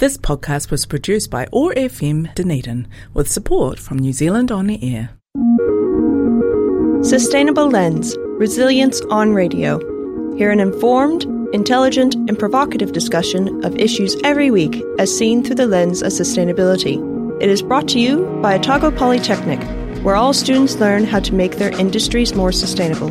This podcast was produced by ORFM Dunedin with support from New Zealand On Air. Sustainable Lens, Resilience on Radio. Hear an informed, intelligent and provocative discussion of issues every week as seen through the lens of sustainability. It is brought to you by Otago Polytechnic, where all students learn how to make their industries more sustainable.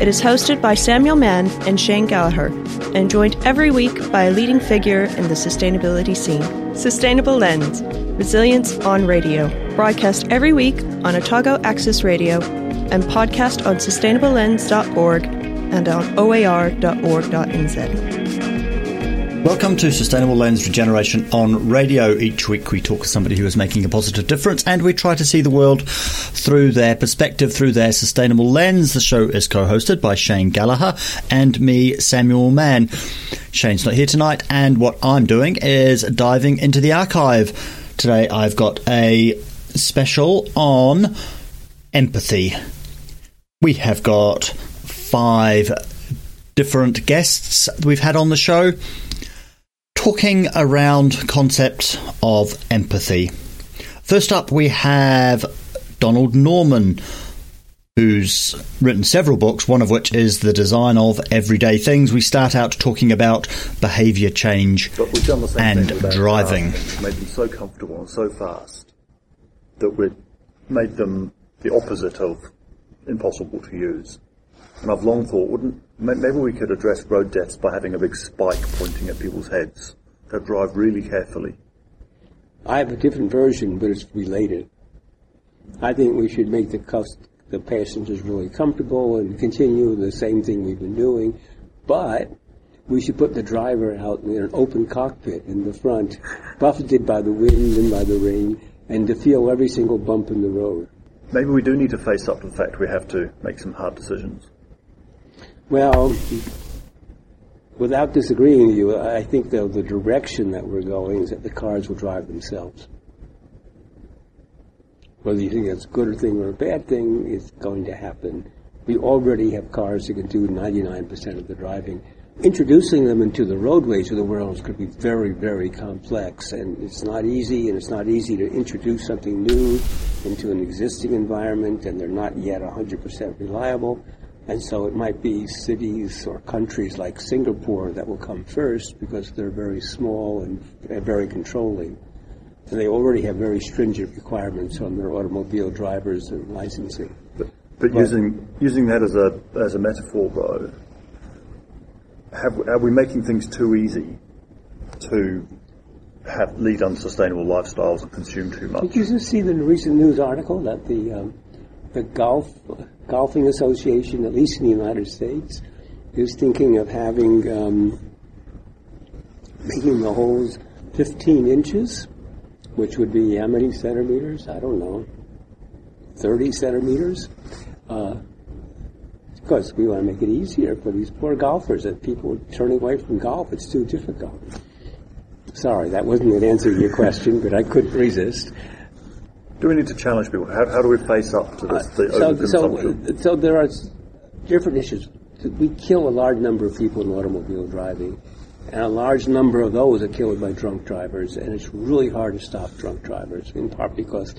It is hosted by Samuel Mann and Shane Gallagher, and joined every week by a leading figure in the sustainability scene. Sustainable Lens, Resilience on Radio, broadcast every week on Otago Access Radio and podcast on SustainableLens.org and on oar.org.nz. Welcome to Sustainable Lens Regeneration on Radio. Each week we talk to somebody who is making a positive difference, and we try to see the world through their perspective, through their sustainable lens. The show is co-hosted by Shane Gallagher and me, Samuel Mann. Shane's not here tonight, and what I'm doing is diving into the archive. Today I've got a special on empathy. We have got 5 different guests we've had on the show talking around concepts of empathy. First up, we have Donald Norman, who's written several books, one of which is The Design of Everyday Things. We start out talking about behaviour change and driving. Made them so comfortable and so fast that we made them the opposite of impossible to use. And I've long thought, maybe we could address road deaths by having a big spike pointing at people's heads. They'll drive really carefully. I have a different version, but it's related. I think we should make the passengers really comfortable and continue the same thing we've been doing, but we should put the driver out in an open cockpit in the front, buffeted by the wind and by the rain, and to feel every single bump in the road. Maybe we do need to face up to the fact we have to make some hard decisions. Well, without disagreeing with you, I think the direction that we're going is that the cars will drive themselves. Whether you think that's a good thing or a bad thing, it's going to happen. We already have cars that can do 99% of the driving. Introducing them into the roadways of the world is going to be very, very complex, and it's not easy, and it's not easy to introduce something new into an existing environment, and they're not yet 100% reliable, and so it might be cities or countries like Singapore that will come first because they're very small and very controlling, and they already have very stringent requirements on their automobile drivers and licensing. But using that as a metaphor, though, are we making things too easy to lead unsustainable lifestyles and consume too much? Did you just see the recent news article that the golfing association, at least in the United States, is thinking of having making the holes 15 inches, which would be how many centimeters? I don't know, 30 centimeters. Because we want to make it easier for these poor golfers that people are turning away from golf. It's too difficult. Sorry, that wasn't an answer to your question, but I couldn't resist. Do we need to challenge people? How do we face up to this? So there are different issues. We kill a large number of people in automobile driving, and a large number of those are killed by drunk drivers, and it's really hard to stop drunk drivers, in part because...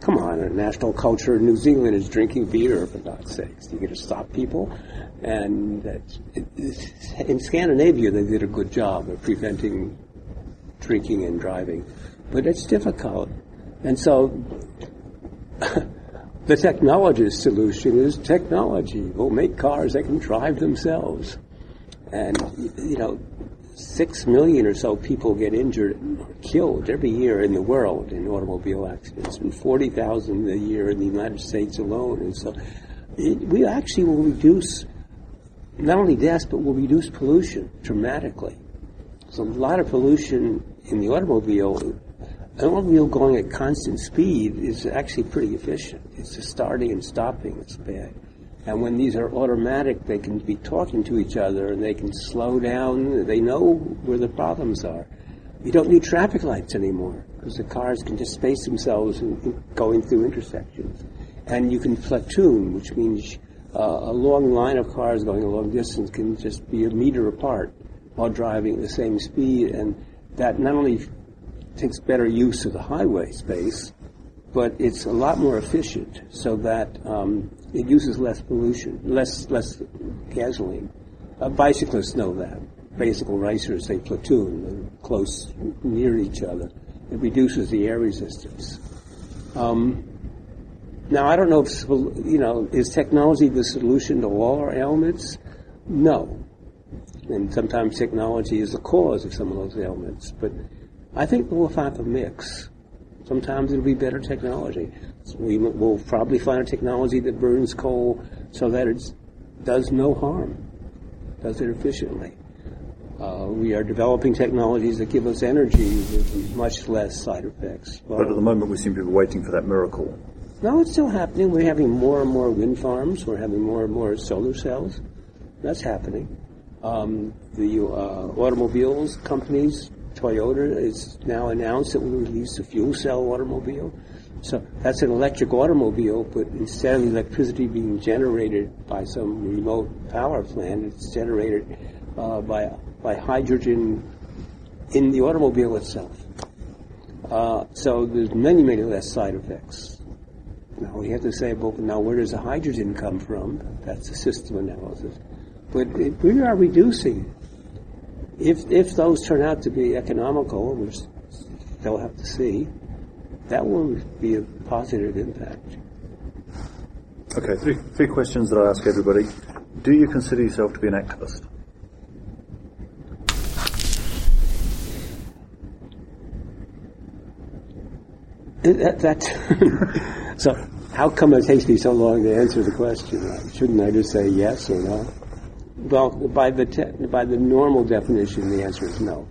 Come on, our national culture in New Zealand is drinking beer, for God's sakes. You get to stop people. And in Scandinavia, they did a good job of preventing drinking and driving. But it's difficult. And so the technologist's solution is technology. We'll make cars that can drive themselves. And, 6 million or so people get injured or killed every year in the world in automobile accidents, and 40,000 a year in the United States alone. And so we actually will reduce not only deaths, but we'll reduce pollution dramatically. So a lot of pollution in the automobile. An automobile going at constant speed is actually pretty efficient. It's just starting and stopping that's bad. And when these are automatic, they can be talking to each other, and they can slow down. They know where the problems are. You don't need traffic lights anymore because the cars can just space themselves in going through intersections. And you can platoon, which means a long line of cars going a long distance can just be a meter apart while driving at the same speed. And that not only takes better use of the highway space, but it's a lot more efficient so that it uses less pollution, less gasoline. Bicyclists know that. Bicycle racers, they platoon, they're close, near each other. It reduces the air resistance. Now, I don't know if, is technology the solution to all our ailments? No. And sometimes technology is the cause of some of those ailments. But I think we'll find a mix. Sometimes it'll be better technology. So we'll probably find a technology that burns coal so that it does no harm, does it efficiently. We are developing technologies that give us energy with much less side effects. Well, but at the moment we seem to be waiting for that miracle. No, it's still happening. We're having more and more wind farms. We're having more and more solar cells. That's happening. The automobiles companies, Toyota has now announced that we release a fuel cell automobile. So that's an electric automobile, but instead of electricity being generated by some remote power plant, it's generated by hydrogen in the automobile itself. So there's many, many less side effects. Now we have to say, well, now where does the hydrogen come from? That's a system analysis. But we are reducing. If those turn out to be economical, which they'll have to see, that will be a positive impact. Okay, three questions that I ask everybody. Do you consider yourself to be an activist? So how come it takes me so long to answer the question? Shouldn't I just say yes or no? Well, by the normal definition, the answer is no.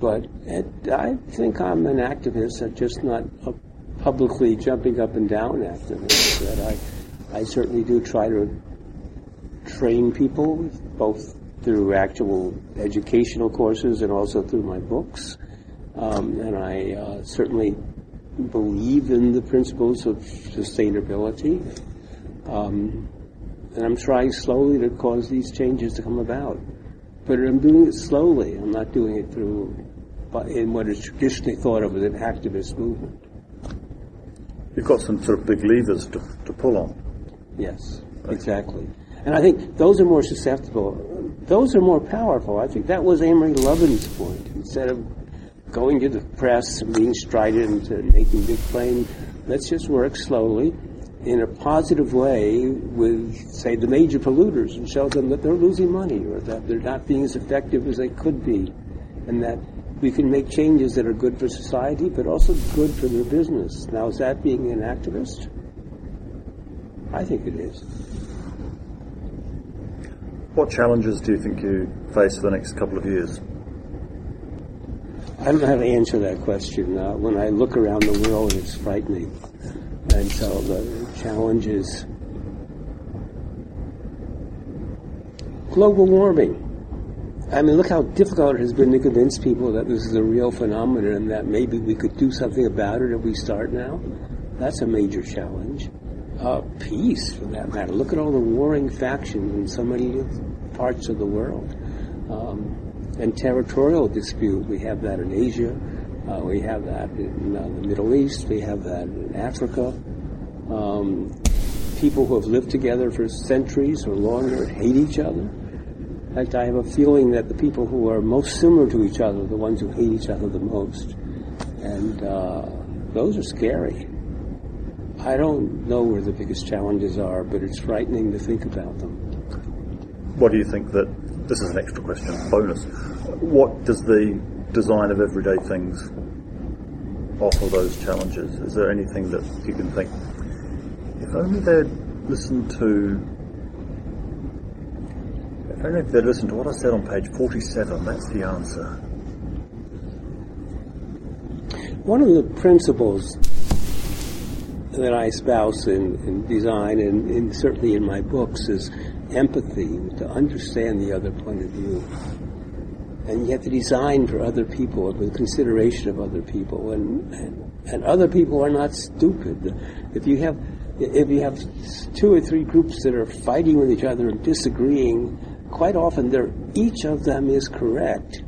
But I think I'm an activist. I'm just not a publicly jumping up and down activist. But I certainly do try to train people, both through actual educational courses and also through my books. And I certainly believe in the principles of sustainability. And I'm trying slowly to cause these changes to come about. But I'm doing it slowly. I'm not doing it in what is traditionally thought of as an activist movement. You've got some sort of big levers to pull on. Yes, exactly. And I think those are more susceptible. Those are more powerful. I think that was Amory Lovins' point. Instead of going to the press and being strident and making big claims, let's just work slowly in a positive way with, say, the major polluters and show them that they're losing money or that they're not being as effective as they could be, and that we can make changes that are good for society but also good for their business. Now, is that being an activist? I think it is. What challenges do you think you face for the next couple of years? I don't know how to answer that question. When I look around the world, it's frightening. And so the challenge is global warming. I mean, look how difficult it has been to convince people that this is a real phenomenon and that maybe we could do something about it if we start now. That's a major challenge. Peace, for that matter. Look at all the warring factions in so many parts of the world. And territorial dispute. We have that in Asia. We have that in the Middle East. We have that in Africa. People who have lived together for centuries or longer hate each other. In fact, I have a feeling that the people who are most similar to each other are the ones who hate each other the most. And those are scary. I don't know where the biggest challenges are, but it's frightening to think about them. What do you think that, this is an extra question, bonus, what does the design of everyday things offer those challenges? Is there anything that you can think, if only they'd listened to what I said on page 47, that's the answer. One of the principles that I espouse in design and certainly in my books is empathy, to understand the other point of view. And you have to design for other people, with consideration of other people, and other people are not stupid. If you have two or three groups that are fighting with each other and disagreeing, quite often each of them is correct,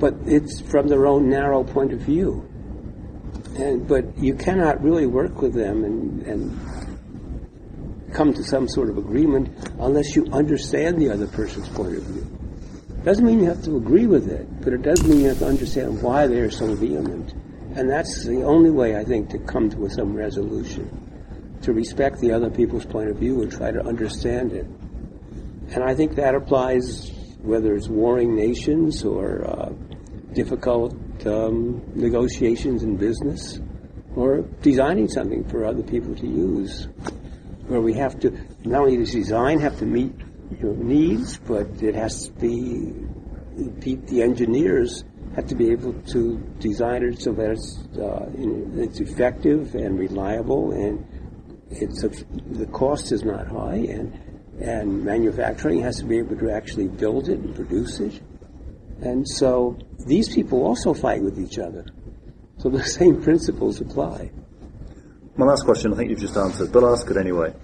but it's from their own narrow point of view. But you cannot really work with them and come to some sort of agreement unless you understand the other person's point of view. Doesn't mean you have to agree with it, but it does mean you have to understand why they are so vehement. And that's the only way, I think, to come to some resolution, to respect the other people's point of view and try to understand it. And I think that applies whether it's warring nations or difficult negotiations in business, or designing something for other people to use, where we have to, not only does design have to meet your needs, but it has to be, the engineers have to be able to design it so that it's effective and reliable, and the cost is not high, and manufacturing has to be able to actually build it and produce it. And so these people also fight with each other. So the same principles apply. My last question, I think you've just answered, but I'll ask it anyway.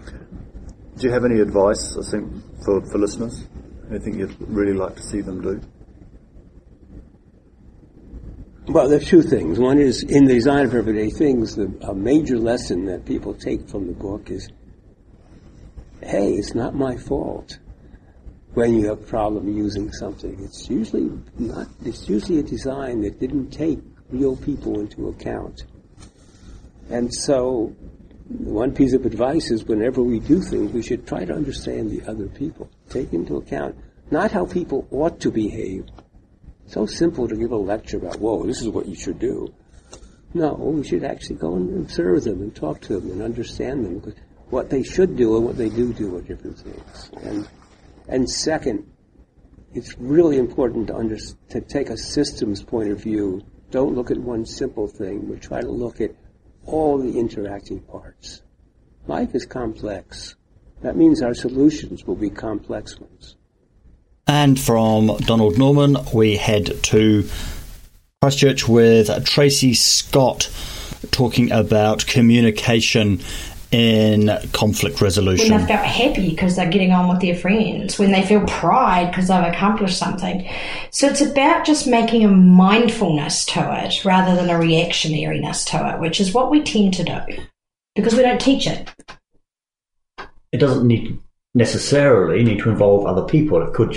Do you have any advice, I think, for listeners? Anything you'd really like to see them do? Well, there are two things. One is, in the Design of Everyday Things, a major lesson that people take from the book is, hey, it's not my fault when you have a problem using something. It's usually a design that didn't take real people into account. And so one piece of advice is, whenever we do things, we should try to understand the other people. Take into account not how people ought to behave. It's so simple to give a lecture about, whoa, this is what you should do. No, we should actually go and observe them and talk to them and understand them, because what they should do and what they do are different things. And second, it's really important to take a systems point of view. Don't look at one simple thing, but try to look at all the interacting parts. Life is complex. That means our solutions will be complex ones. And from Donald Norman, we head to Christchurch with Tracy Scott talking about communication in conflict resolution. When they felt happy because they're getting on with their friends, when they feel pride because they've accomplished something. So it's about just making a mindfulness to it rather than a reactionariness to it, which is what we tend to do because we don't teach it. It doesn't necessarily need to involve other people. It could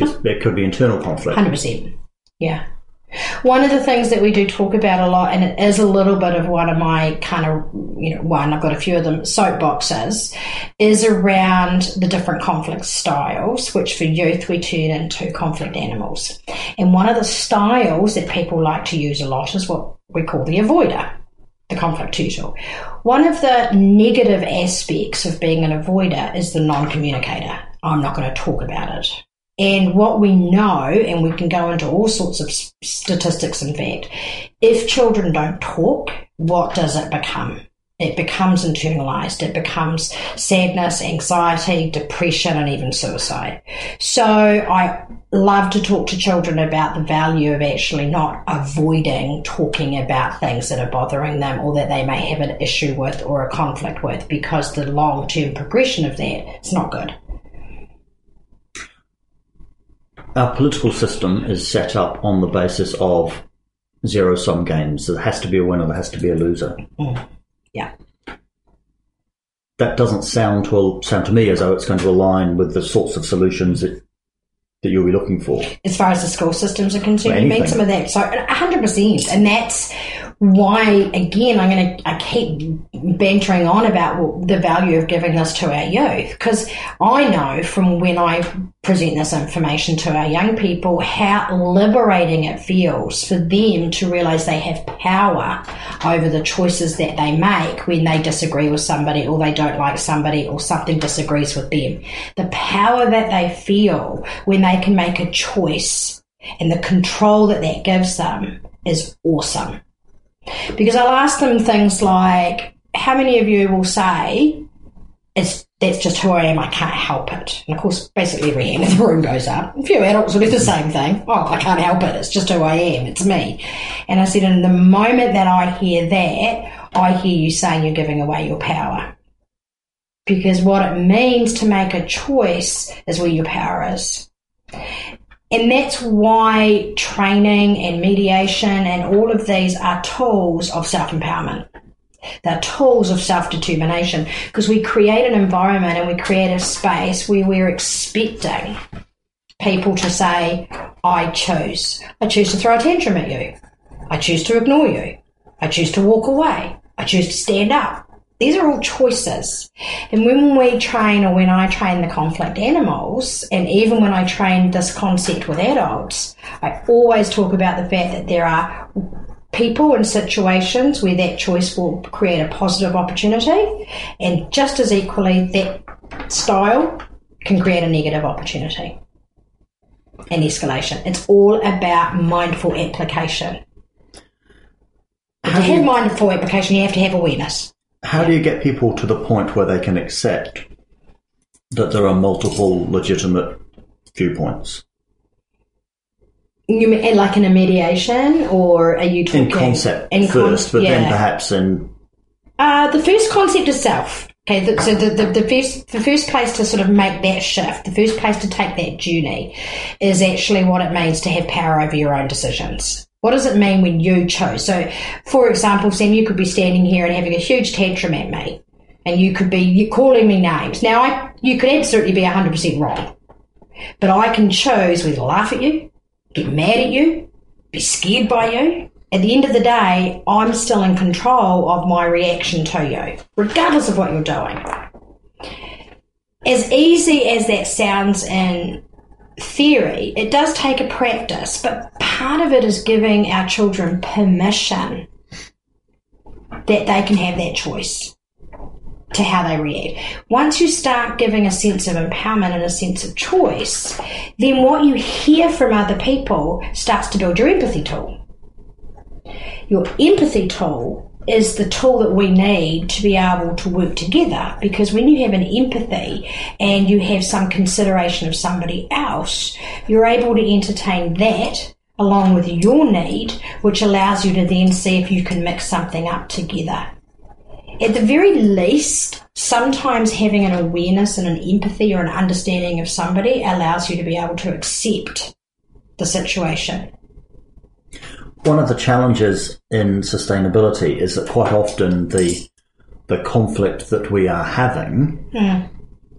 be internal conflict. 100%. Yeah. One of the things that we do talk about a lot, and it is a little bit of one of my I've got a few of them, soapboxes, is around the different conflict styles, which for youth we turn into conflict animals. And one of the styles that people like to use a lot is what we call the avoider, the conflict turtle. One of the negative aspects of being an avoider is the non-communicator. I'm not going to talk about it. And what we know, and we can go into all sorts of statistics, in fact, if children don't talk, what does it become? It becomes internalised. It becomes sadness, anxiety, depression, and even suicide. So I love to talk to children about the value of actually not avoiding talking about things that are bothering them or that they may have an issue with or a conflict with, because the long-term progression of that is not good. Our political system is set up on the basis of zero-sum games. There has to be a winner, there has to be a loser. Mm. Yeah. That doesn't sound to me as though it's going to align with the sorts of solutions that you'll be looking for. As far as the school systems are concerned, you mean some of that. So 100%. And that's why, again, I keep bantering on about the value of giving this to our youth, because I know from when I present this information to our young people how liberating it feels for them to realise they have power over the choices that they make when they disagree with somebody or they don't like somebody or something disagrees with them. The power that they feel when they can make a choice and the control that gives them is awesome. Because I'll ask them things like, how many of you will say, that's just who I am, I can't help it? And of course, basically every hand in the room goes up. A few adults will do the same thing. Oh, I can't help it, it's just who I am, it's me. And I said, and the moment that I hear that, I hear you saying you're giving away your power. Because what it means to make a choice is where your power is. And that's why training and mediation and all of these are tools of self-empowerment. They're tools of self-determination, because we create an environment and we create a space where we're expecting people to say, I choose to throw a tantrum at you. I choose to ignore you. I choose to walk away. I choose to stand up. These are all choices. And when we train, or when I train the conflict animals, and even when I train this concept with adults, I always talk about the fact that there are people and situations where that choice will create a positive opportunity, and just as equally that style can create a negative opportunity and escalation. It's all about mindful application. To have mindful application, you have to have awareness. How do you get people to the point where they can accept that there are multiple legitimate viewpoints? You mean, like in a mediation, or are you talking... In concept first, but then perhaps in... the first concept is self. Okay, so the first place to sort of make that shift, the first place to take that journey, is actually what it means to have power over your own decisions. What does it mean when you chose? So, for example, Sam, you could be standing here and having a huge tantrum at me, and you could be calling me names. Now, you could absolutely be 100% wrong, but I can choose whether to laugh at you, get mad at you, be scared by you. At the end of the day, I'm still in control of my reaction to you, regardless of what you're doing. As easy as that sounds in theory, it does take a practice, but part of it is giving our children permission that they can have that choice to how they react. Once you start giving a sense of empowerment and a sense of choice, then what you hear from other people starts to build your empathy tool. Your empathy tool is the tool that we need to be able to work together, because when you have an empathy and you have some consideration of somebody else, you're able to entertain that along with your need, which allows you to then see if you can mix something up together. At the very least, sometimes having an awareness and an empathy or an understanding of somebody allows you to be able to accept the situation. One of the challenges in sustainability is that quite often the conflict that we are having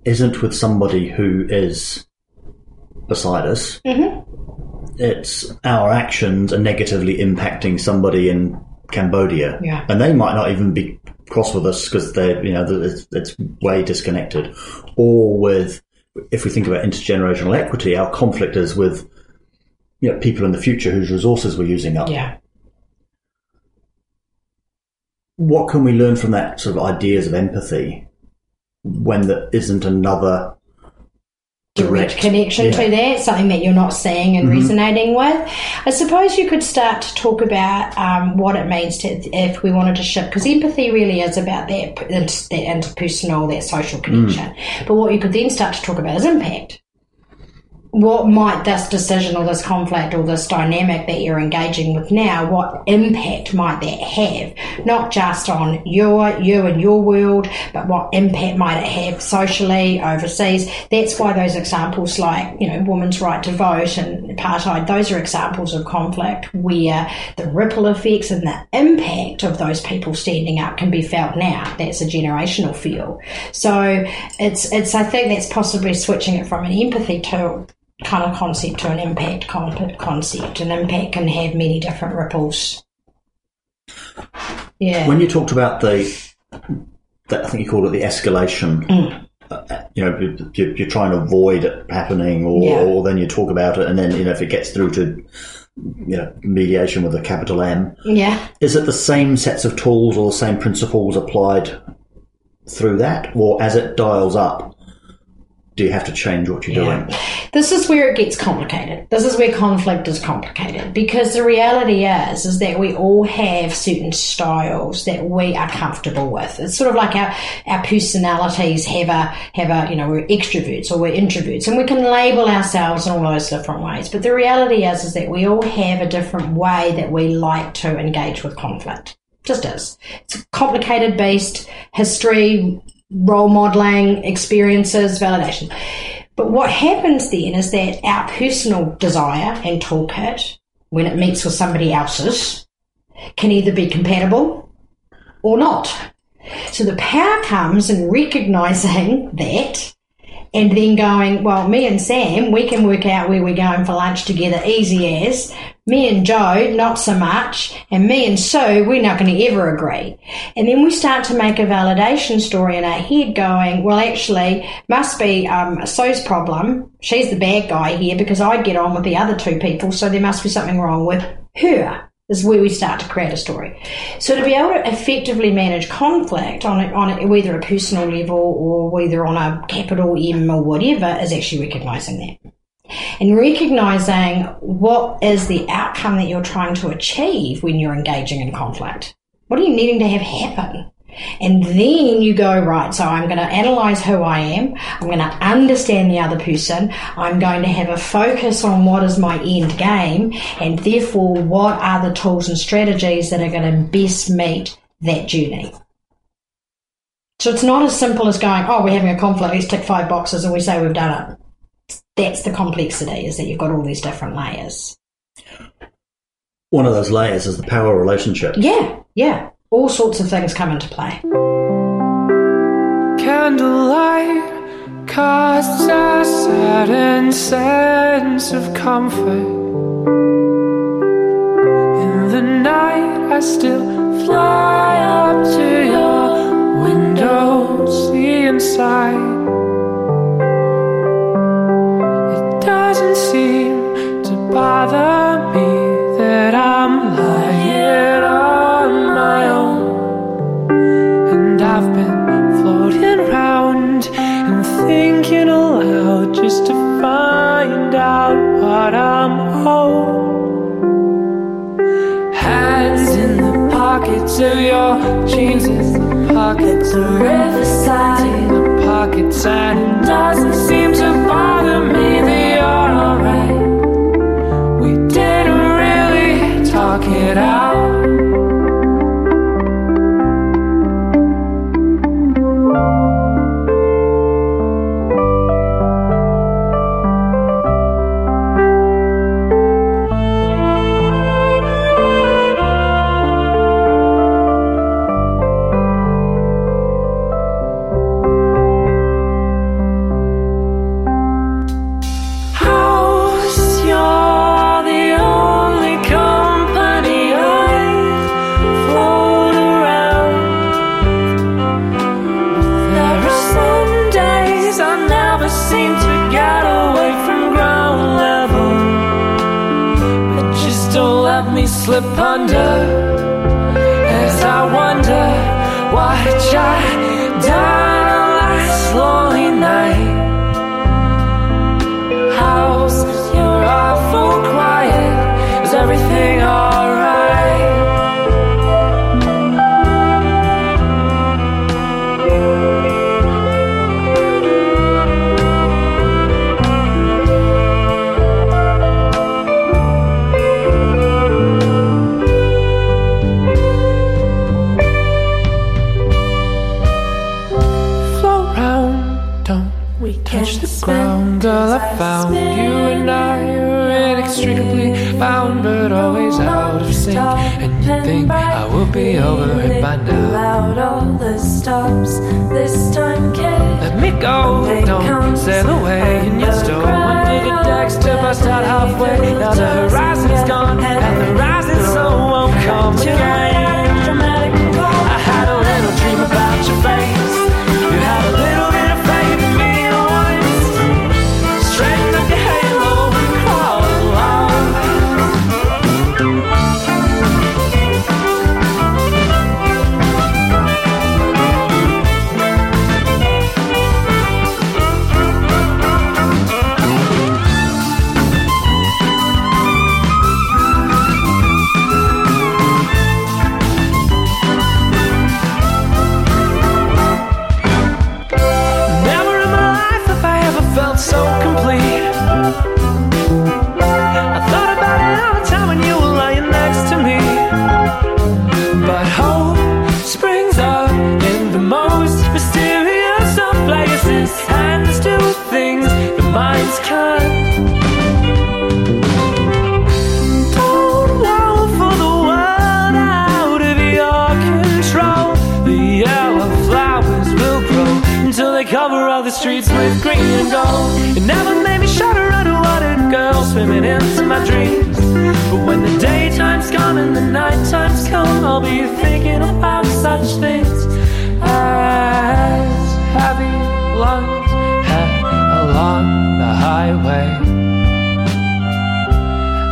isn't with somebody who is beside us. Mm-hmm. It's our actions are negatively impacting somebody in Cambodia, and they might not even be cross with us because they're, you know, it's way disconnected. Or with, if we think about intergenerational equity, our conflict is with, you know, people in the future whose resources we're using up. Yeah. What can we learn from that sort of ideas of empathy when there isn't another direct connection to that, something that you're not seeing and resonating with? I suppose you could start to talk about what it means to, if we wanted to shift, because empathy really is about that interpersonal, that social connection. But what you could then start to talk about is impact. What might this decision or this conflict or this dynamic that you're engaging with now, what impact might that have? Not just on you and your world, but what impact might it have socially, overseas? That's why those examples like, you know, women's right to vote and apartheid, those are examples of conflict where the ripple effects and the impact of those people standing up can be felt now. That's a generational feel. So it's I think that's possibly switching it from an empathy to kind of concept to an impact concept. An impact can have many different ripples. Yeah. When you talked about the I think you called it the escalation, you know, you're trying to avoid it happening, or then you talk about it, and then, you know, if it gets through to, you know, mediation with a capital M, is it the same sets of tools or the same principles applied through that, or as it dials up, do you have to change what you're doing? This is where it gets complicated. This is where conflict is complicated, because the reality is that we all have certain styles that we are comfortable with. It's sort of like our personalities have a, you know, we're extroverts or we're introverts, and we can label ourselves in all those different ways. But the reality is that we all have a different way that we like to engage with conflict. Just is. It's a complicated beast, history, role modeling, experiences, validation. But what happens then is that our personal desire and toolkit, when it meets with somebody else's, can either be compatible or not. So the power comes in recognising that and then going, well, me and Sam, we can work out where we're going for lunch together, easy as. Me and Joe, not so much. And me and Sue, we're not going to ever agree. And then we start to make a validation story in our head going, well, actually, must be Sue's problem. She's the bad guy here because I get on with the other two people, so there must be something wrong with her. Is where we start to create a story. So to be able to effectively manage conflict on either a personal level or whether on a capital M or whatever is actually recognising that. And recognising what is the outcome that you're trying to achieve when you're engaging in conflict. What are you needing to have happen? And then you go, right, so I'm going to analyse who I am. I'm going to understand the other person. I'm going to have a focus on what is my end game and therefore what are the tools and strategies that are going to best meet that journey. So it's not as simple as going, oh, we're having a conflict, let's tick 5 boxes and we say we've done it. That's the complexity, is that you've got all these different layers. One of those layers is the power relationship. Yeah. All sorts of things come into play. Candlelight casts a certain sense of comfort. In the night I still fly up to your window, see inside. It doesn't seem to bother me that I'm lying on my own, and I've been floating round and thinking aloud just to find out what I'm owed. Hands in the pockets of your jeans, in the pockets of Riverside, in the pockets, and it doesn't seem to bother me that you're alright. We didn't really talk it out. Slip under as I wonder, watch I die on last lonely night. How's your awful quiet? Is everything alright? Girl, I found you and I are inextricably bound, but always out of sync. And you think I will be over it by now. Loud all the stops this time, kid. Let me go, don't sail away in your storm. One did a Dexter bust out halfway. Now the horizon's gone, and the rising sun won't come again. I had a little dream about your face. You had a little bit of faith in me. streets with green and gold. It never made me shudder underwater, girl, swimming into my dreams. But when the daytime's come and the nighttime's come, I'll be thinking about such things as heavy lungs had along the highway.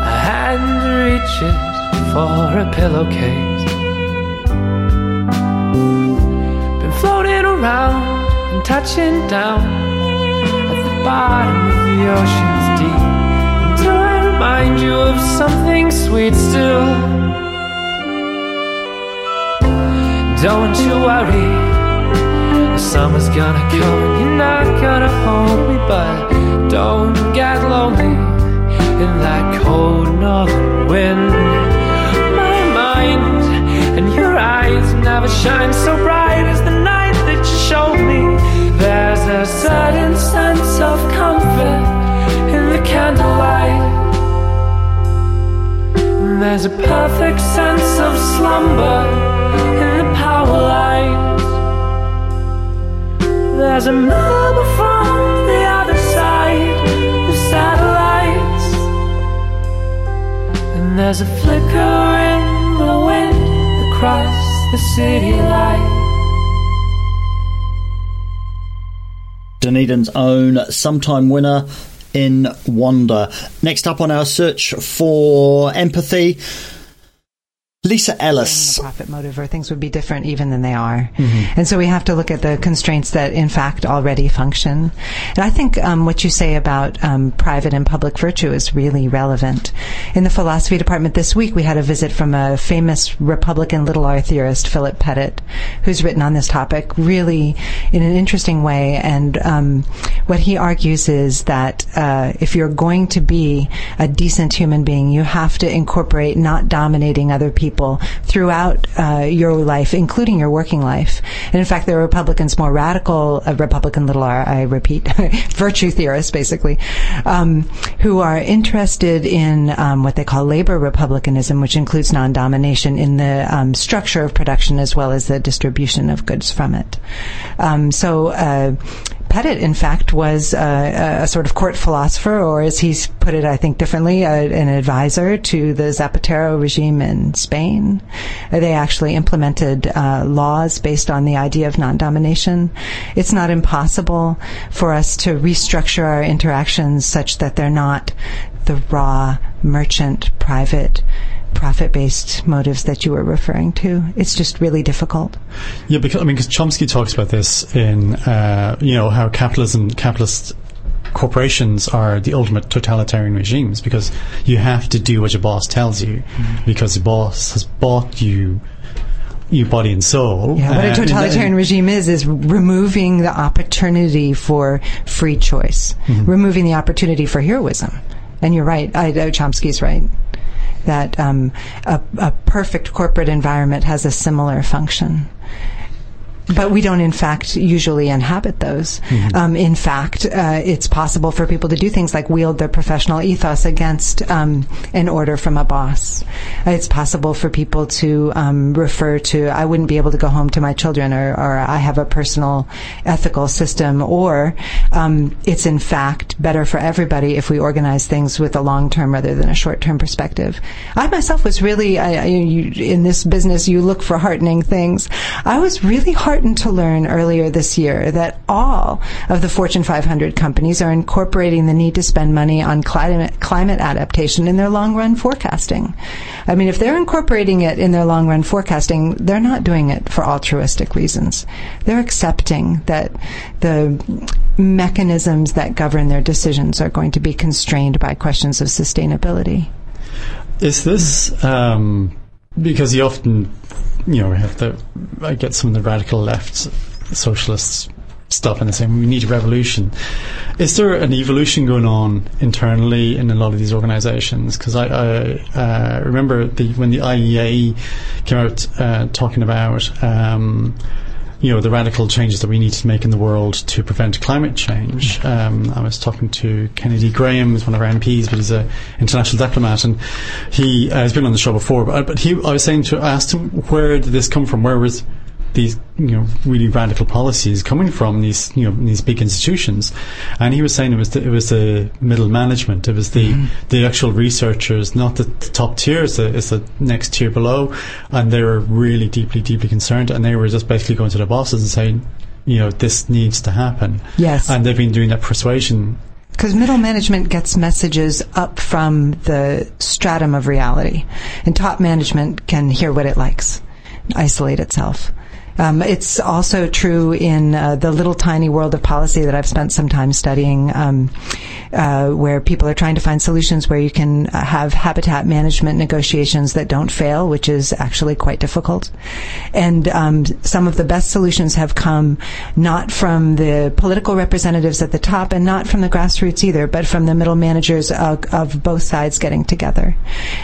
A hand reaches for a pillowcase. Been floating around and touching down at the bottom of the ocean's deep until I remind you of something sweet still. Don't you worry, the summer's gonna come and you're not gonna hold me, but don't get lonely in that cold northern wind. My mind and your eyes never shine so bright as the night that you showed me. There's a certain sense of comfort in the candlelight, and there's a perfect sense of slumber in the power lines. There's a murmur from the other side of satellites, and there's a flicker in the wind across the city lights. Dunedin's own sometime winner in Wonder. Next up on our search for empathy, Lisa Ellis. The profit motive or things would be different even than they are. Mm-hmm. And so we have to look at the constraints that in fact already function. And I think what you say about private and public virtue is really relevant. In the philosophy department this week, we had a visit from a famous Republican liberal arts theorist, Philip Pettit, who's written on this topic really in an interesting way. And what he argues is that if you're going to be a decent human being, you have to incorporate not dominating other people throughout your life, including your working life. And in fact, there are Republicans, more radical Republican little r, I repeat, virtue theorists basically, who are interested in what they call labor republicanism, which includes non-domination in the structure of production as well as the distribution of goods from it. Pettit, in fact, was a sort of court philosopher, or as he's put it, I think differently, an advisor to the Zapatero regime in Spain. They actually implemented laws based on the idea of non-domination. It's not impossible for us to restructure our interactions such that they're not the raw, merchant, private, profit-based motives that you were referring to. It's just really difficult. Yeah, because Chomsky talks about this in, how capitalist corporations are the ultimate totalitarian regimes, because you have to do what your boss tells you, mm-hmm. because your boss has bought you your body and soul. Yeah, what a totalitarian regime is removing the opportunity for free choice, mm-hmm. removing the opportunity for heroism. And you're right, Chomsky's right, that a perfect corporate environment has a similar function. But we don't, in fact, usually inhabit those. Mm-hmm. In fact, it's possible for people to do things like wield their professional ethos against an order from a boss. It's possible for people to refer to, I wouldn't be able to go home to my children, or I have a personal ethical system, or it's, in fact, better for everybody if we organize things with a long-term rather than a short-term perspective. I myself was really, in this business, you look for heartening things. I was really heartened to learn earlier this year that all of the Fortune 500 companies are incorporating the need to spend money on climate adaptation in their long-run forecasting. I mean, if they're incorporating it in their long-run forecasting, they're not doing it for altruistic reasons. They're accepting that the mechanisms that govern their decisions are going to be constrained by questions of sustainability. Is this because you often... we have I get some of the radical left socialists stuff and they're saying we need a revolution. Is there an evolution going on internally in a lot of these organizations? Because I remember when the IEA came out talking about the radical changes that we need to make in the world to prevent climate change. I was talking to Kennedy Graham, who's one of our MPs, but he's an international diplomat, and he has been on the show before. But I was saying I asked him, where did this come from? Where was these, really radical policies coming from these, these big institutions. And he was saying it was the middle management, it was the actual researchers, not the top tier, it's the next tier below, and they were really deeply concerned, and they were just basically going to the bosses and saying, this needs to happen. Yes. And they've been doing that persuasion. Because middle management gets messages up from the stratum of reality, and top management can hear what it likes, isolate itself. It's also true in the little tiny world of policy that I've spent some time studying, where people are trying to find solutions where you can have habitat management negotiations that don't fail, which is actually quite difficult. And some of the best solutions have come not from the political representatives at the top and not from the grassroots either, but from the middle managers of both sides getting together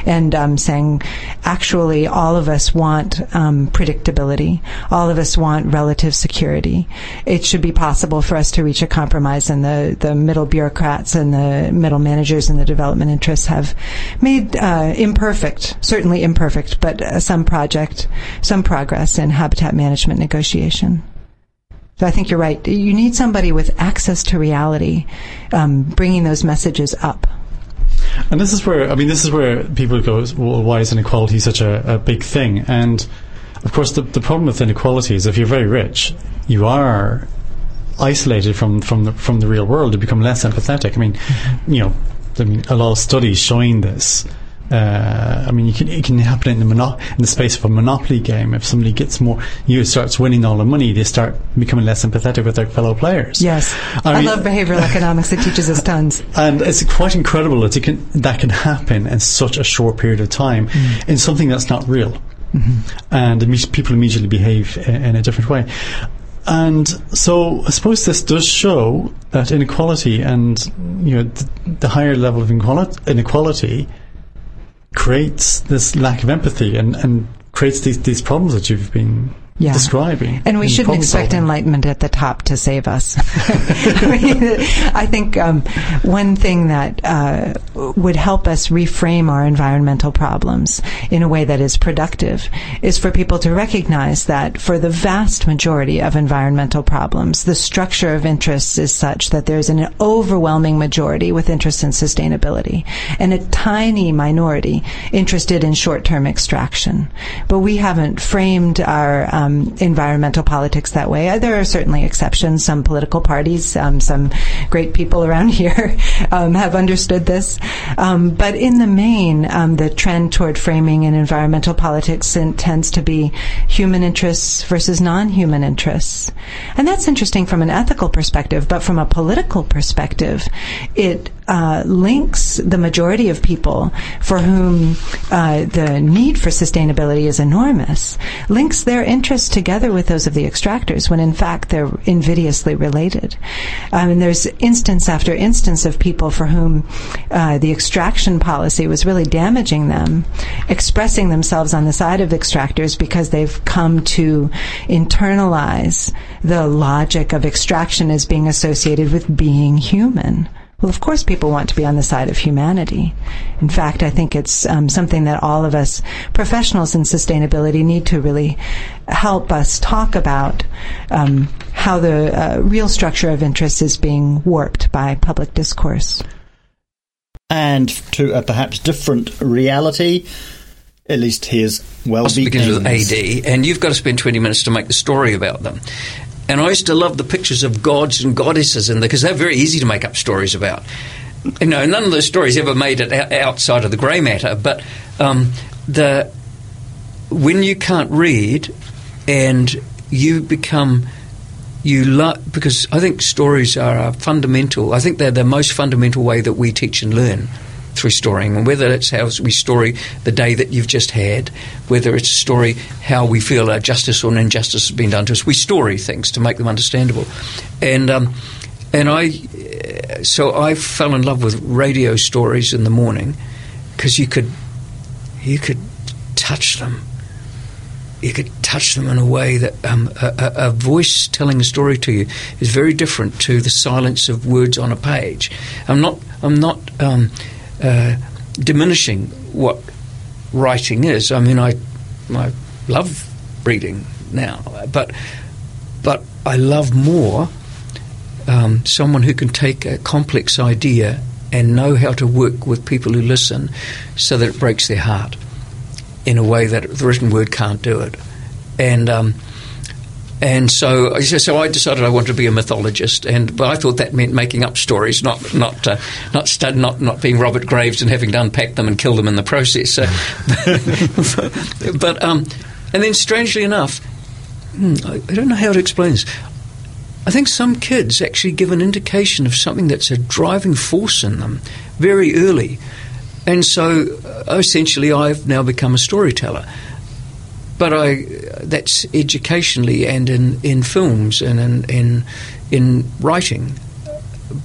and saying, actually, all of us want predictability. All of us want relative security. It should be possible for us to reach a compromise, and the middle bureaucrats and the middle managers and the development interests have made certainly imperfect, but some progress in habitat management negotiation. So I think you're right. You need somebody with access to reality, bringing those messages up. And this is where people go, well, why is inequality such a big thing? And of course, the problem with inequality is if you're very rich, you are isolated from the real world. You become less empathetic. I mean, a lot of studies showing this. It can happen in the space of a monopoly game. If somebody gets more, starts winning all the money, they start becoming less empathetic with their fellow players. Yes, I love behavioral economics. It teaches us tons, and it's quite incredible that that can happen in such a short period of time in something that's not real. Mm-hmm. And people immediately behave in a different way. And so I suppose this does show that inequality and the higher level of inequality creates this lack of empathy and creates these problems that you've been describing. And we shouldn't expect enlightenment at the top to save us. I think one thing that would help us reframe our environmental problems in a way that is productive is for people to recognize that for the vast majority of environmental problems, the structure of interests is such that there's an overwhelming majority with interest in sustainability and a tiny minority interested in short-term extraction. But we haven't framed our environmental politics that way. There are certainly exceptions. Some political parties, some great people around here have understood this. But in the main, the trend toward framing in environmental politics tends to be human interests versus non-human interests. And that's interesting from an ethical perspective, but from a political perspective, it links the majority of people for whom the need for sustainability is enormous, links their interests together with those of the extractors when in fact they're invidiously related. And there's instance after instance of people for whom the extraction policy was really damaging them, expressing themselves on the side of extractors because they've come to internalize the logic of extraction as being associated with being human. Well, of course people want to be on the side of humanity. In fact, I think it's something that all of us professionals in sustainability need to really help us talk about how the real structure of interest is being warped by public discourse. And to a perhaps different reality, at least here's Welby Ings. It begins with AD, and you've got to spend 20 minutes to make the story about them. And I used to love the pictures of gods and goddesses in there because they're very easy to make up stories about. None of those stories ever made it outside of the grey matter. But when you can't read and because I think stories are fundamental. I think they're the most fundamental way that we teach and learn through storying, and whether it's how we story the day that you've just had, whether it's a story how we feel our justice or an injustice has been done to us, we story things to make them understandable. And I fell in love with radio stories in the morning because you could touch them. You could touch them in a way that a voice telling a story to you is very different to the silence of words on a page. I'm not diminishing what writing is. I love breeding now. But I love more someone who can take a complex idea and know how to work with people who listen so that it breaks their heart in a way that the written word can't do it. And so I decided I wanted to be a mythologist, but I thought that meant making up stories, not being Robert Graves and having to unpack them and kill them in the process. So, and then strangely enough, I don't know how to explain this. I think some kids actually give an indication of something that's a driving force in them very early, and so essentially I've now become a storyteller. But that's educationally and in films and in writing.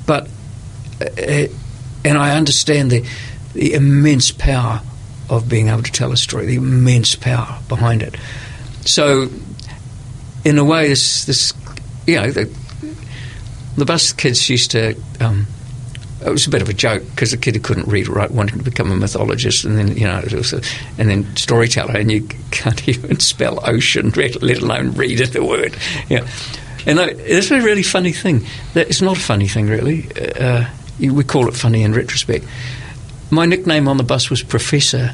And I understand the immense power of being able to tell a story, the immense power behind it. So, in a way, the bus kids used to. It was a bit of a joke because the kid who couldn't read or write wanted to become a mythologist, and then storyteller, and you can't even spell ocean, let alone read the word. Yeah, and it's a really funny thing. That it's not a funny thing really. We call it funny in retrospect. My nickname on the bus was Professor.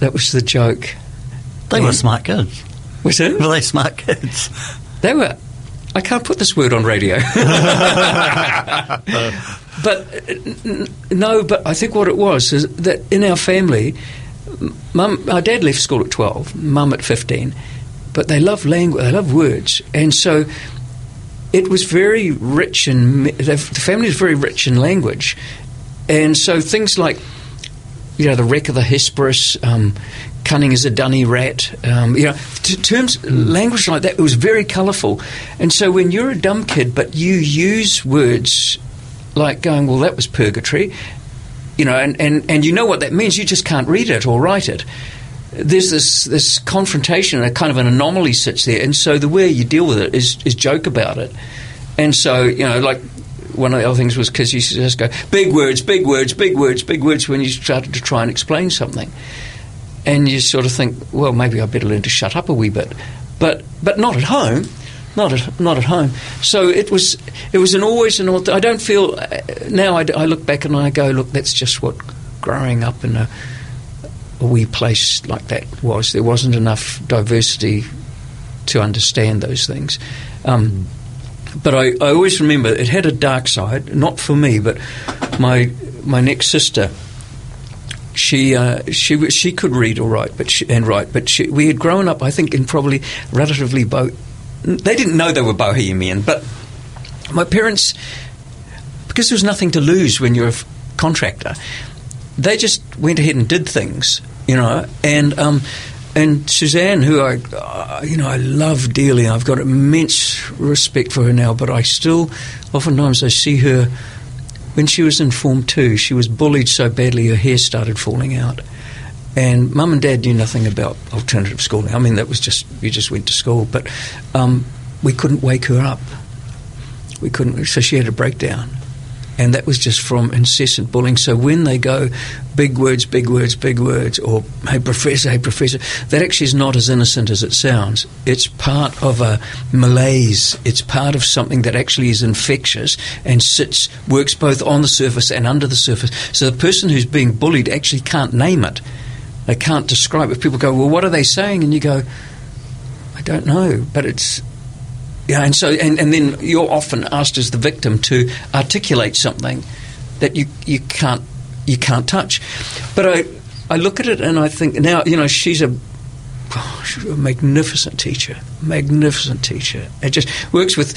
That was the joke. They were smart kids. Was it? Were they smart kids? They were. I can't put this word on radio. But I think what it was is that in our family, our dad left school at 12, mum at 15, but they love language, they love words. And so it was very rich in, the family is very rich in language. And so things like, the wreck of the Hesperus, cunning as a dunny rat, language like that, it was very colourful. And so when you're a dumb kid but you use words like going, well, that was purgatory, and you know what that means, you just can't read it or write it. There's this confrontation, a kind of an anomaly sits there, and so the way you deal with it is joke about it. And so, like, one of the other things was kids used to just go, big words, big words, big words, big words, when you started to try and explain something. And you sort of think, well, maybe I better learn to shut up a wee bit, but not at home, not at home. So it was always. I don't feel now. I look back and I go, look, that's just what growing up in a wee place like that was. There wasn't enough diversity to understand those things. But I always remember it had a dark side, not for me, but my next sister. She could read or write, but we had grown up, I think, in probably relatively they didn't know they were bohemian, but my parents, because there was nothing to lose when you're a contractor, they just went ahead and did things, and Suzanne, who I love dearly, I've got immense respect for her now, but I still oftentimes I see her. When she was in Form 2, she was bullied so badly her hair started falling out. And Mum and Dad knew nothing about alternative schooling. I mean, that was just, you just went to school. But we couldn't wake her up. We couldn't, so she had a breakdown. And that was just from incessant bullying. So when they go, big words, big words, big words, or hey, Professor, that actually is not as innocent as it sounds. It's part of a malaise. It's part of something that actually is infectious and works both on the surface and under the surface. So the person who's being bullied actually can't name it. They can't describe it. People go, well, what are they saying? And you go, I don't know, but it's... Yeah, and so and then you're often asked as the victim to articulate something that you can't touch. But I look at it and I think now, she's a magnificent teacher. It just works with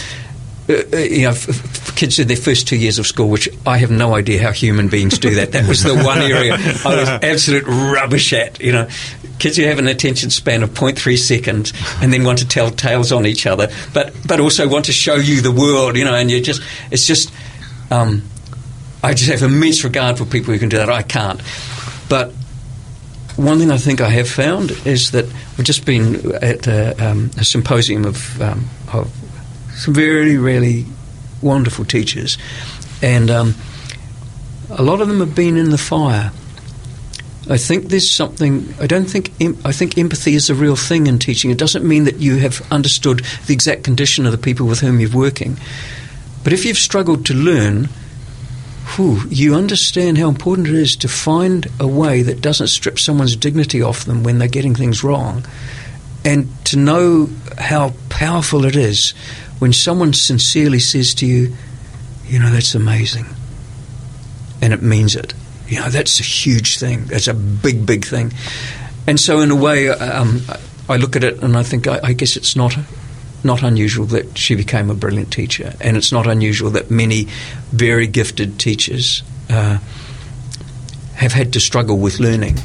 kids in their first 2 years of school, which I have no idea how human beings do that. That was the one area I was absolute rubbish at, Kids who have an attention span of 0.3 seconds and then want to tell tales on each other, but also want to show you the world, and I just have immense regard for people who can do that. I can't. But one thing I think I have found is that we've just been at a symposium of some very, really wonderful teachers, and a lot of them have been in the fire. I think there's something – I think empathy is a real thing in teaching. It doesn't mean that you have understood the exact condition of the people with whom you're working. But if you've struggled to learn, you understand how important it is to find a way that doesn't strip someone's dignity off them when they're getting things wrong, and to know how powerful it is when someone sincerely says to you, you know, that's amazing, and it means it. You know, that's a huge thing. That's a big, big thing. And so in a way, I look at it and I think, I guess it's not unusual that she became a brilliant teacher, and it's not unusual that many very gifted teachers have had to struggle with learning.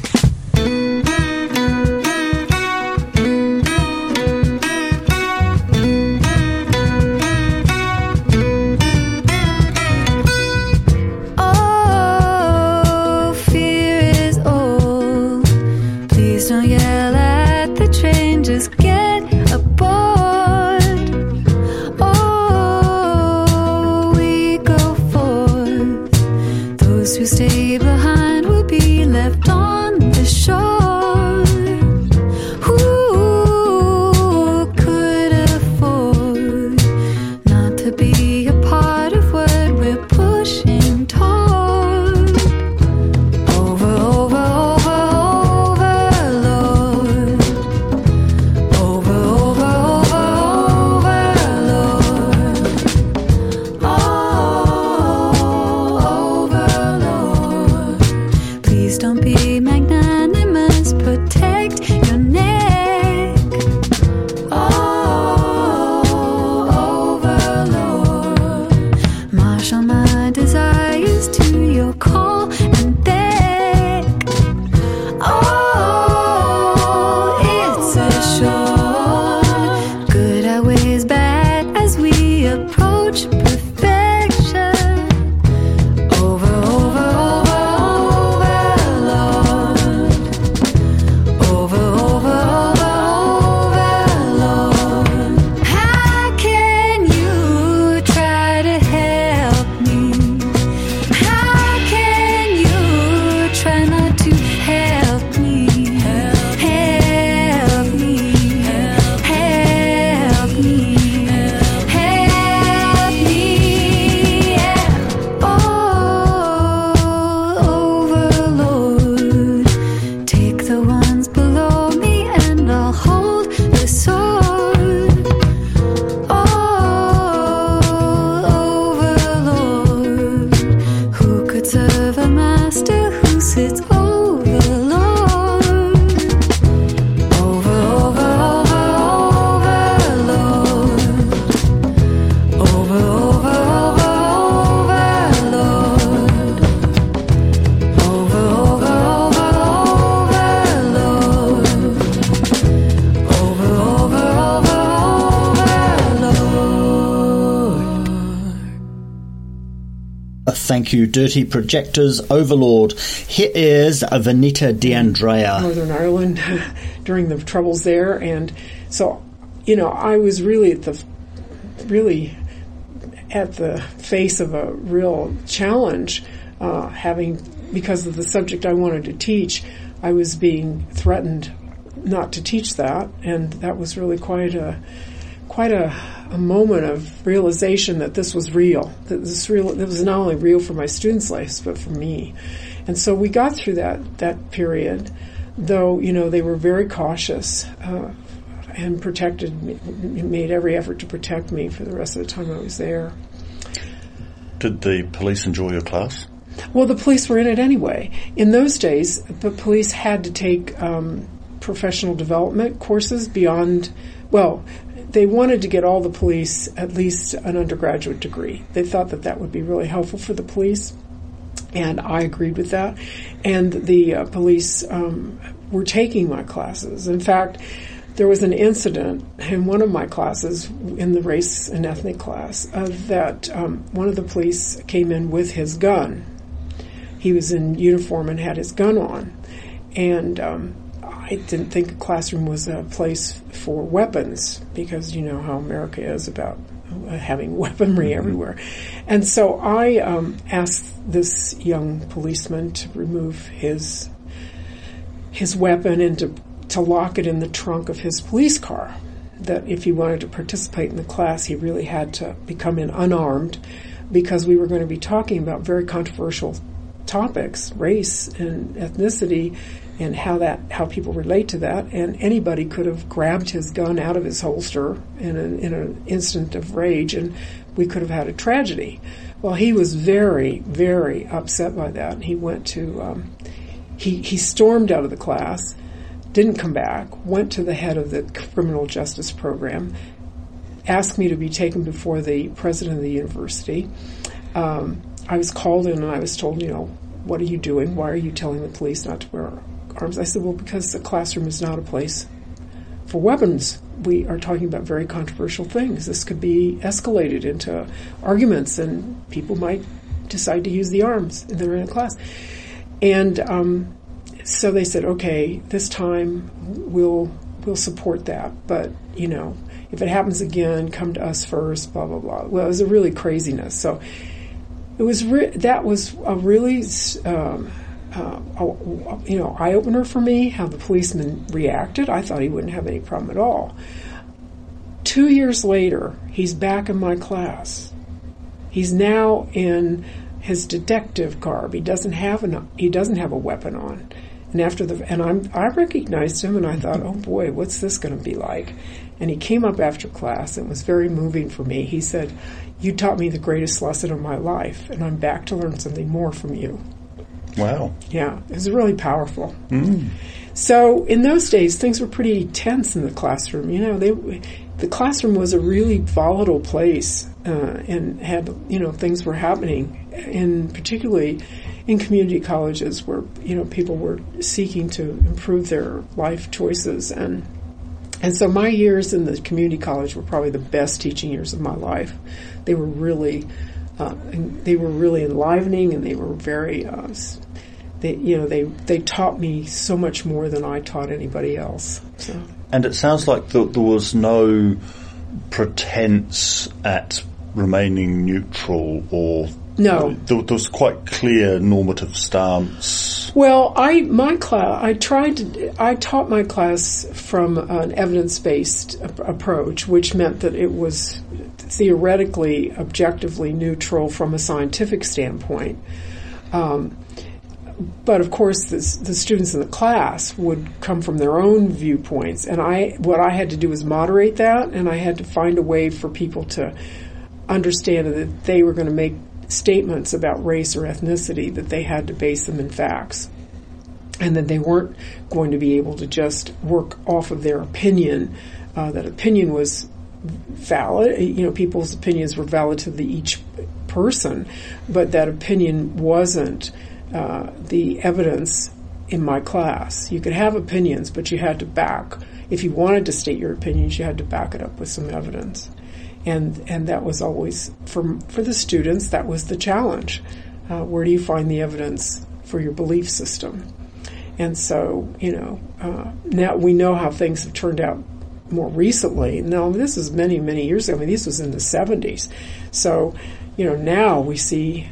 You dirty projectors, Overlord. Here is Vanita D'Andrea. Northern Ireland during the troubles there, and so I was really at the face of a real challenge, because of the subject I wanted to teach. I was being threatened not to teach that, and that was really quite a moment of realization that this was real. That was not only real for my students' lives, but for me. And so we got through that period, though, they were very cautious and protected me, made every effort to protect me for the rest of the time I was there. Did the police enjoy your class? Well, the police were in it anyway. In those days, the police had to take professional development courses beyond, they wanted to get all the police at least an undergraduate degree. They thought that would be really helpful for the police, and I agreed with that. And the police were taking my classes. In fact, there was an incident in one of my classes, in the race and ethnic class, that one of the police came in with his gun. He was in uniform and had his gun on. And I didn't think a classroom was a place for weapons, because you know how America is about having weaponry everywhere. And so I asked this young policeman to remove his his weapon and to lock it in the trunk of his police car, that if he wanted to participate in the class, he really had to become in unarmed, because we were going to be talking about very controversial topics, race and ethnicity, and how people relate to that. And anybody could have grabbed his gun out of his holster in an instant of rage, and we could have had a tragedy. Well, he was very, very upset by that. He went to, he stormed out of the class, didn't come back, went to the head of the criminal justice program, asked me to be taken before the president of the university. I was called in and I was told, what are you doing? Why are you telling the police not to wear arms? I said, well, because the classroom is not a place for weapons. We are talking about very controversial things. This could be escalated into arguments and people might decide to use the arms if they're in a class. And so they said, okay, this time we'll support that. But, if it happens again, come to us first, blah, blah, blah. Well, it was a really craziness. So it was that was a really, eye-opener for me, how the policeman reacted. I thought he wouldn't have any problem at all. 2 years later, he's back in my class. He's now in his detective garb. He doesn't have a weapon on. And I recognized him, and I thought, oh boy, what's this going to be like? And he came up after class, and it was very moving for me. He said, "You taught me the greatest lesson of my life, and I'm back to learn something more from you." Wow. Yeah, it was really powerful. Mm. So in those days, things were pretty tense in the classroom. The classroom was a really volatile place, and had, things were happening, and particularly in community colleges where, people were seeking to improve their life choices. And so my years in the community college were probably the best teaching years of my life. They were really, enlivening, and they were very, they taught me so much more than I taught anybody else. So. And it sounds like there was no pretense at remaining neutral or. No. There was quite clear normative stance. Well, I taught my class from an evidence-based approach, which meant that it was theoretically, objectively neutral from a scientific standpoint. But of course, the students in the class would come from their own viewpoints, and what I had to do was moderate that, and I had to find a way for people to understand that they were going to make statements about race or ethnicity, that they had to base them in facts, and that they weren't going to be able to just work off of their opinion. That opinion was valid, people's opinions were valid to each person, but that opinion wasn't the evidence in my class. You could have opinions, but you had to if you wanted to state your opinions, you had to back it up with some evidence. And that was always, for the students, that was the challenge. Where do you find the evidence for your belief system? And so, now we know how things have turned out more recently. Now, this is many, many years ago. I mean, this was in the 70s. So, now we see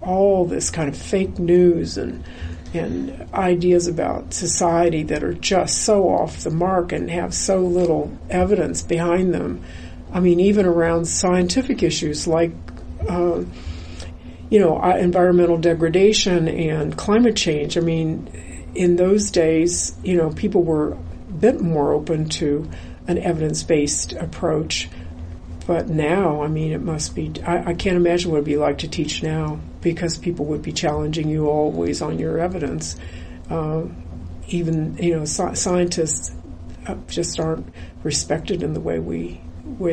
all this kind of fake news and ideas about society that are just so off the mark and have so little evidence behind them. I mean, even around scientific issues like, environmental degradation and climate change. I mean, in those days, people were a bit more open to an evidence-based approach. But now, I mean, it must be, I can't imagine what it'd be like to teach now, because people would be challenging you always on your evidence. Even, scientists just aren't respected in the way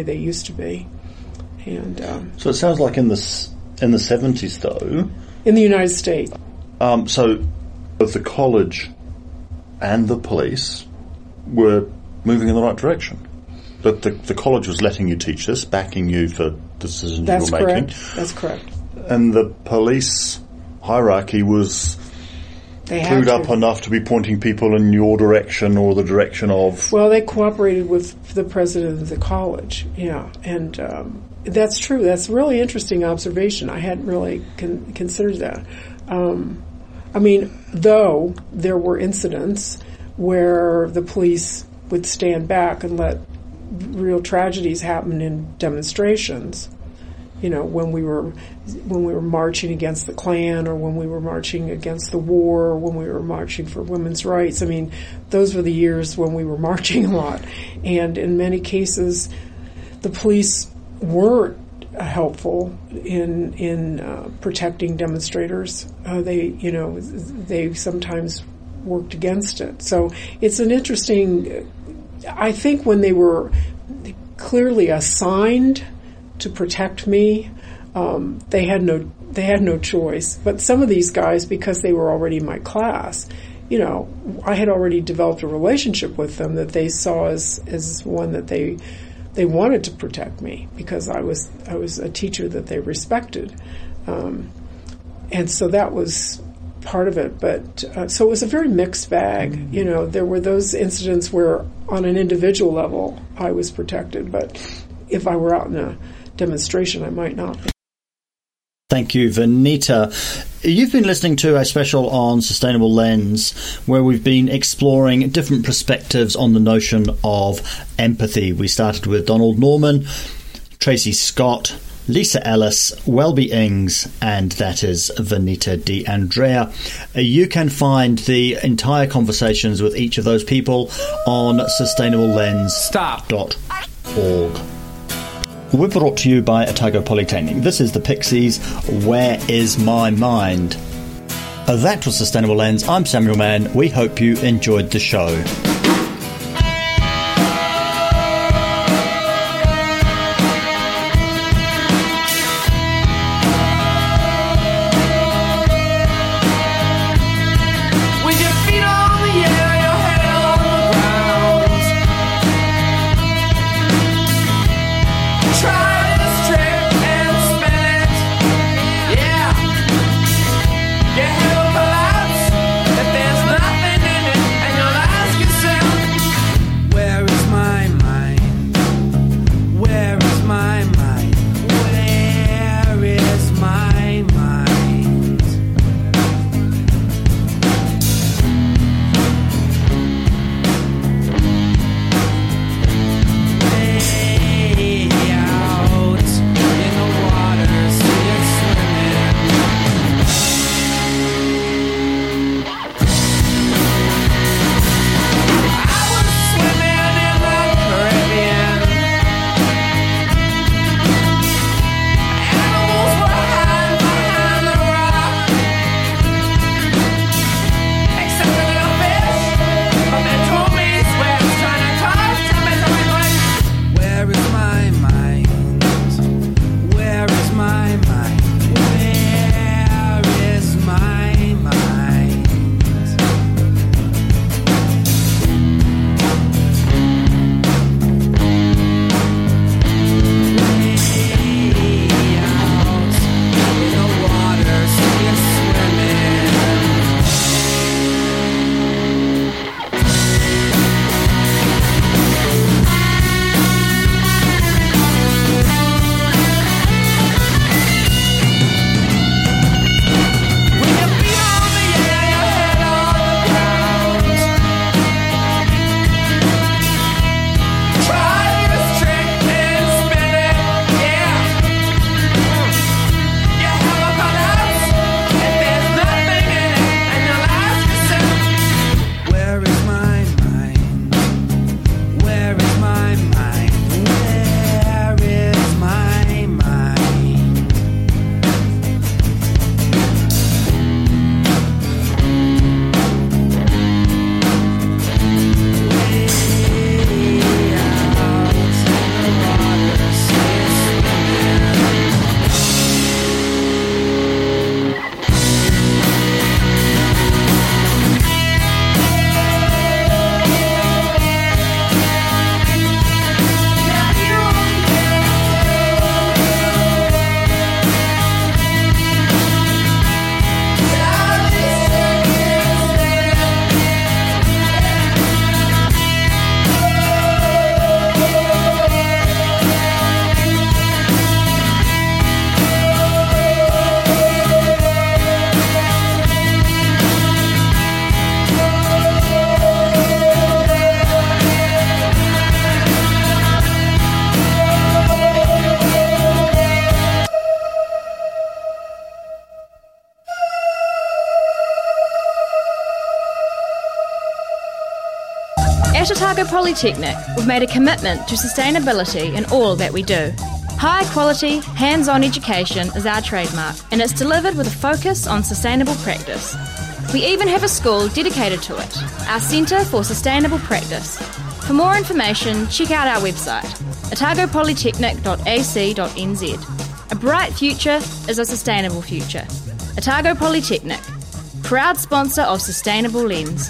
they used to be, and so it sounds like in the 70s, though, in the United States, so both the college and the police were moving in the right direction. But the college was letting you teach this, backing you for decisions you were making. That's correct. And the police hierarchy was clued up enough to be pointing people in your direction or the direction of... Well, they cooperated with the president of the college, yeah. And that's true. That's a really interesting observation. I hadn't really considered that. I mean, though there were incidents where the police would stand back and let real tragedies happen in demonstrations, you know, when we were marching against the Klan, or when we were marching against the war, or when we were marching for women's rights. I mean, those were the years when we were marching a lot. And in many cases, the police weren't helpful in protecting demonstrators. They sometimes worked against it. So it's an interesting, I think when they were clearly assigned to protect me, they had no choice. But some of these guys, because they were already in my class, you know, I had already developed a relationship with them that they saw as one that they wanted to protect me, because I was a teacher that they respected, and so that was part of it. But so it was a very mixed bag. You know, there were those incidents where on an individual level I was protected, but if I were out in a demonstration, I might not be. Thank you, Vanita. You've been listening to a special on Sustainable Lens, where we've been exploring different perspectives on the notion of empathy. We started with Donald Norman, Tracy Scott, Lisa Ellis, Welby Ings, and that is Vanita D'Andrea. You can find the entire conversations with each of those people on SustainableLens.org. We're brought to you by Otago Polytechnic. This is the Pixies, Where Is My Mind? That was Sustainable Lens. I'm Samuel Mann. We hope you enjoyed the show. At Otago Polytechnic, we've made a commitment to sustainability in all that we do. High quality, hands-on education is our trademark, and it's delivered with a focus on sustainable practice. We even have a school dedicated to it, our Centre for Sustainable Practice. For more information, check out our website, otagopolytechnic.ac.nz. A bright future is a sustainable future. Otago Polytechnic, proud sponsor of Sustainable Lens.